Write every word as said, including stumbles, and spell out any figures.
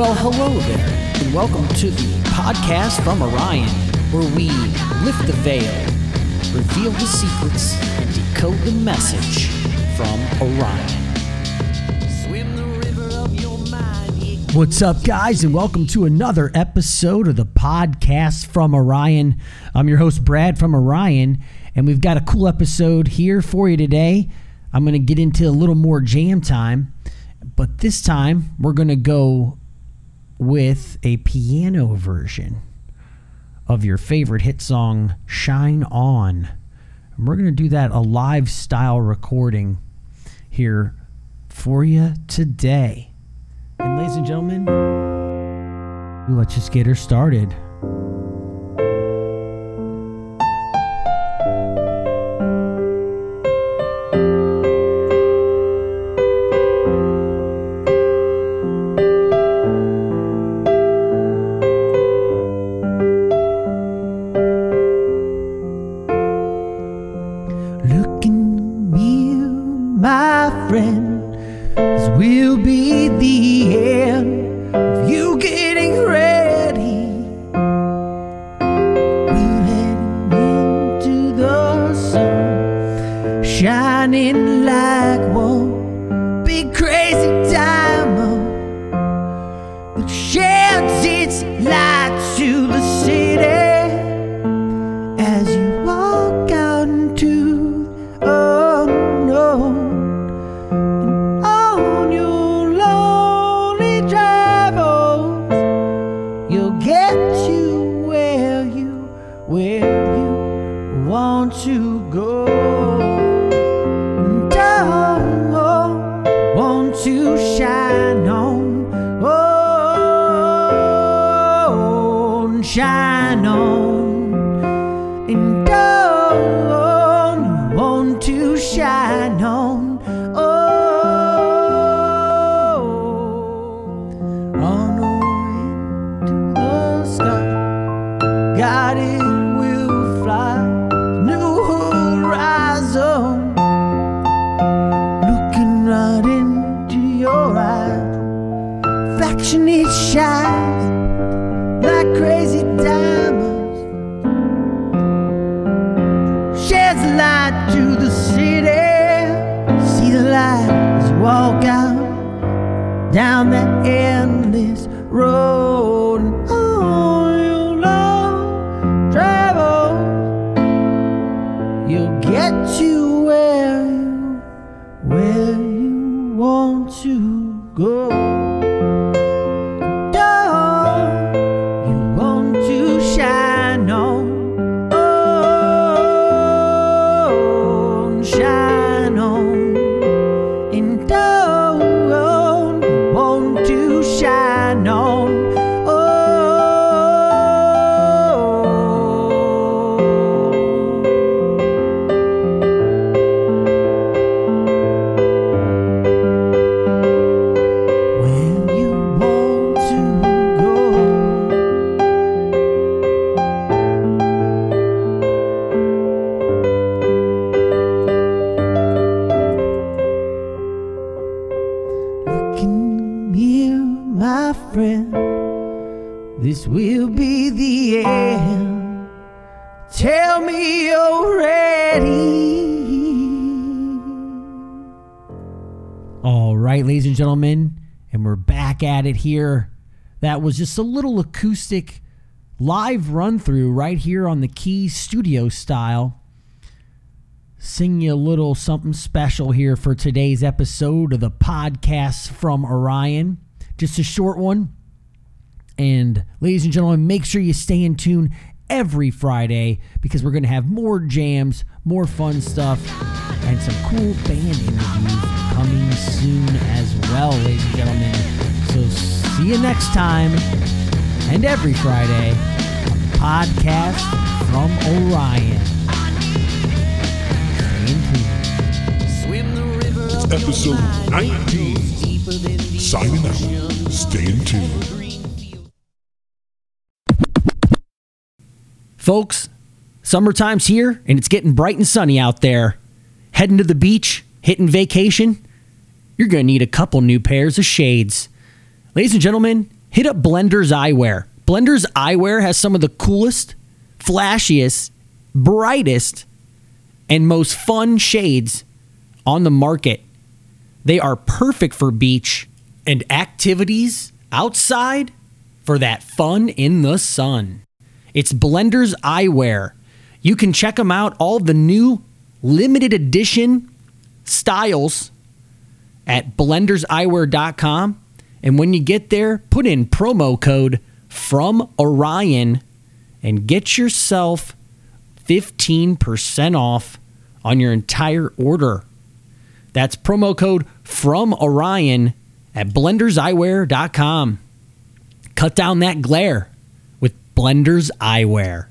Well, hello there, and welcome to the podcast from Orion, where we lift the veil, reveal the secrets, and decode the message from Orion. Swim the river of your mind. What's up, guys, and welcome to another episode of the podcast from Orion. I'm your host, Brad from Orion, and we've got a cool episode here for you today. I'm going to get into a little more jam time, but this time we're going to go with a piano version of your favorite hit song, Shine On. And we're going to do that a live style recording here for you today. And ladies and gentlemen, let's just get her started. Shining like one big crazy diamond that sheds its light to the city as you walk out into the unknown. And on your lonely travels, you'll get you where you, where you want to go. To shine on, oh, shine on, and don't want to shine on, oh, on into the sky, God is. It shines like crazy diamonds, sheds light to the city. See the lights walk out down that endless road, and all your long travels, you'll get you where you, where you want to go. This will be the end. Tell me already. All right, ladies and gentlemen, and we're back at it here. That was just a little acoustic live run through right here on the Key Studio style. Sing you a little something special here for today's episode of the podcast from Orion. Just a short one. And ladies and gentlemen, make sure you stay in tune every Friday because we're going to have more jams, more fun stuff, and some cool band interviews coming soon as well, ladies and gentlemen. So see you next time and every Friday on the podcast from Orion. Stay in tune. It's episode nineteen. Signing out. Stay in tune. Folks, summertime's here, and it's getting bright and sunny out there. Heading to the beach, hitting vacation, you're going to need a couple new pairs of shades. Ladies and gentlemen, hit up Blenders Eyewear. Blenders Eyewear has some of the coolest, flashiest, brightest, and most fun shades on the market. They are perfect for beach and activities outside for that fun in the sun. It's Blenders Eyewear. You can check them out, all the new limited edition styles at blenders eyewear dot com. And when you get there, put in promo code from Orion and get yourself fifteen percent off on your entire order. That's promo code from Orion at blenders eyewear dot com. Cut down that glare with Blenders Eyewear.